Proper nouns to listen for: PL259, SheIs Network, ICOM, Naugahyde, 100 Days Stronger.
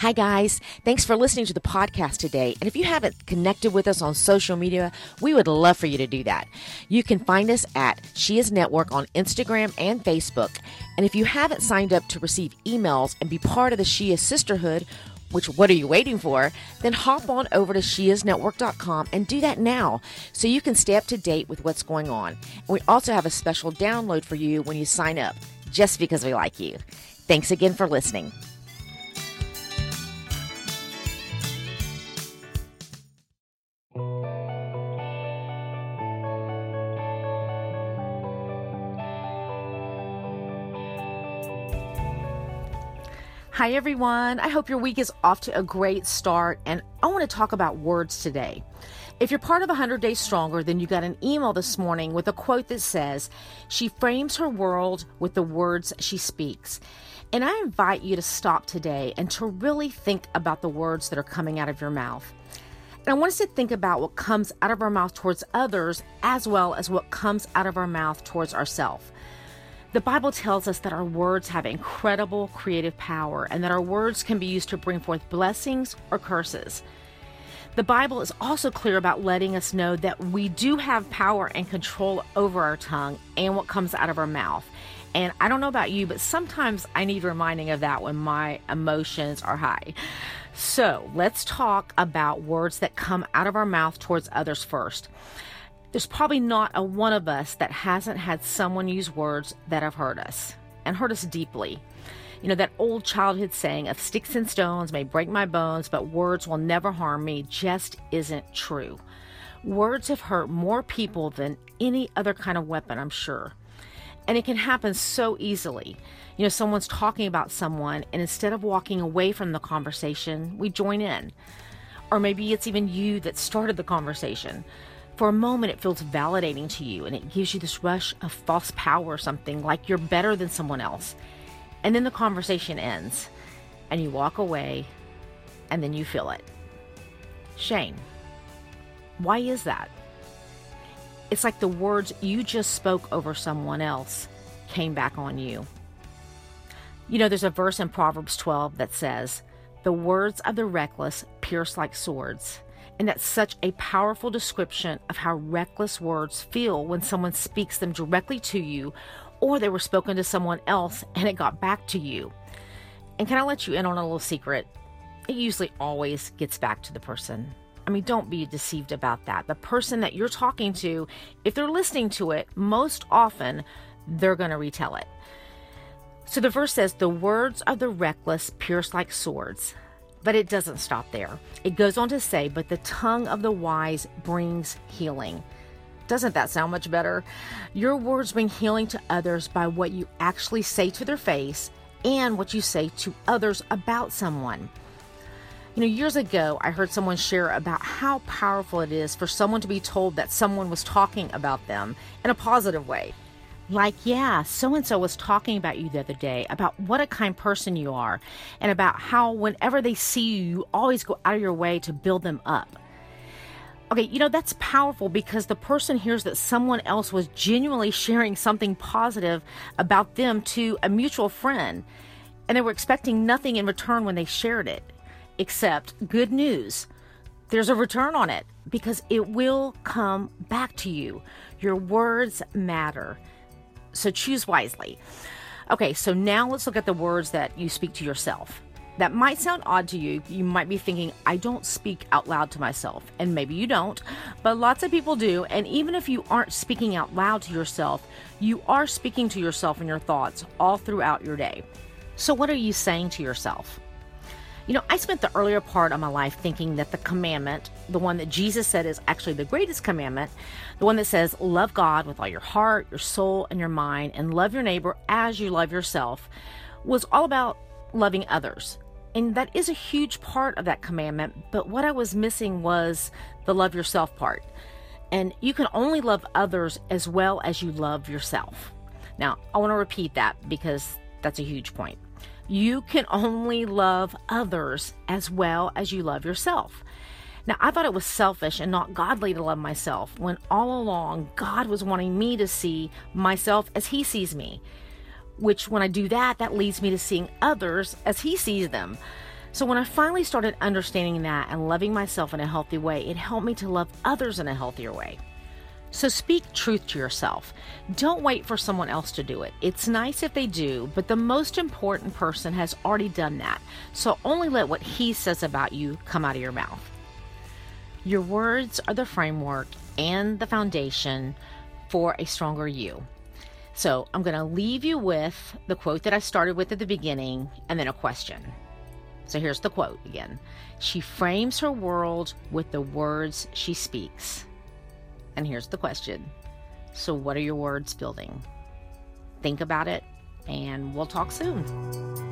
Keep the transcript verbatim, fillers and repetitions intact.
Hi, guys. Thanks for listening to the podcast today. And if you haven't connected with us on social media, we would love for you to do that. You can find us at SheIs Network on Instagram and Facebook. And if you haven't signed up to receive emails and be part of the SheIs Sisterhood, which what are you waiting for, then hop on over to she is network dot com and do that now so you can stay up to date with what's going on. And we also have a special download for you when you sign up, just because we like you. Thanks again for listening. Hi, everyone. I hope your week is off to a great start, and I want to talk about words today. If you're part of one hundred Days Stronger, then you got an email this morning with a quote that says, "She frames her world with the words she speaks." And I invite you to stop today and to really think about the words that are coming out of your mouth. And I want us to think about what comes out of our mouth towards others, as well as what comes out of our mouth towards ourselves. The Bible tells us that our words have incredible creative power and that our words can be used to bring forth blessings or curses. The Bible is also clear about letting us know that we do have power and control over our tongue and what comes out of our mouth. And I don't know about you, but sometimes I need reminding of that when my emotions are high. So let's talk about words that come out of our mouth towards others first. There's probably not a one of us that hasn't had someone use words that have hurt us and hurt us deeply. You know, that old childhood saying of sticks and stones may break my bones, but words will never harm me just isn't true. Words have hurt more people than any other kind of weapon, I'm sure. And it can happen so easily. You know, someone's talking about someone, and instead of walking away from the conversation, we join in. Or maybe it's even you that started the conversation. For a moment, it feels validating to you, and it gives you this rush of false power or something, like you're better than someone else. And then the conversation ends, and you walk away, and then you feel it. Shame. Why is that? It's like the words you just spoke over someone else came back on you. You know, there's a verse in Proverbs twelve that says, "The words of the reckless pierce like swords." And that's such a powerful description of how reckless words feel when someone speaks them directly to you, or they were spoken to someone else and it got back to you. And can I let you in on a little secret? It usually always gets back to the person. I mean, don't be deceived about that. The person that you're talking to, if they're listening to it, most often they're going to retell it. So the verse says, "The words of the reckless pierce like swords." But it doesn't stop there. It goes on to say, "But the tongue of the wise brings healing." Doesn't that sound much better? Your words bring healing to others by what you actually say to their face and what you say to others about someone. You know, years ago, I heard someone share about how powerful it is for someone to be told that someone was talking about them in a positive way. Like, yeah, so-and-so was talking about you the other day, about what a kind person you are, and about how whenever they see you, you always go out of your way to build them up. Okay, you know, that's powerful because the person hears that someone else was genuinely sharing something positive about them to a mutual friend, and they were expecting nothing in return when they shared it, except good news. There's a return on it because it will come back to you. Your words matter. So choose wisely. Okay, so now let's look at the words that you speak to yourself. That might sound odd to you. You might be thinking, I don't speak out loud to myself. And maybe you don't, but lots of people do. And even if you aren't speaking out loud to yourself, you are speaking to yourself in your thoughts all throughout your day. So what are you saying to yourself? You know, I spent the earlier part of my life thinking that the commandment, the one that Jesus said is actually the greatest commandment, the one that says, love God with all your heart, your soul, and your mind, and love your neighbor as you love yourself, was all about loving others. And that is a huge part of that commandment. But what I was missing was the love yourself part. And you can only love others as well as you love yourself. Now, I want to repeat that because that's a huge point. You can only love others as well as you love yourself. Now, I thought it was selfish and not godly to love myself when all along God was wanting me to see myself as He sees me, which when I do that, that leads me to seeing others as He sees them. So when I finally started understanding that and loving myself in a healthy way, it helped me to love others in a healthier way. So speak truth to yourself. Don't wait for someone else to do it. It's nice if they do, but the most important person has already done that. So only let what he says about you come out of your mouth. Your words are the framework and the foundation for a stronger you. So I'm going to leave you with the quote that I started with at the beginning and then a question. So here's the quote again. She frames her world with the words she speaks. And here's the question. So what are your words building? Think about it, and we'll talk soon.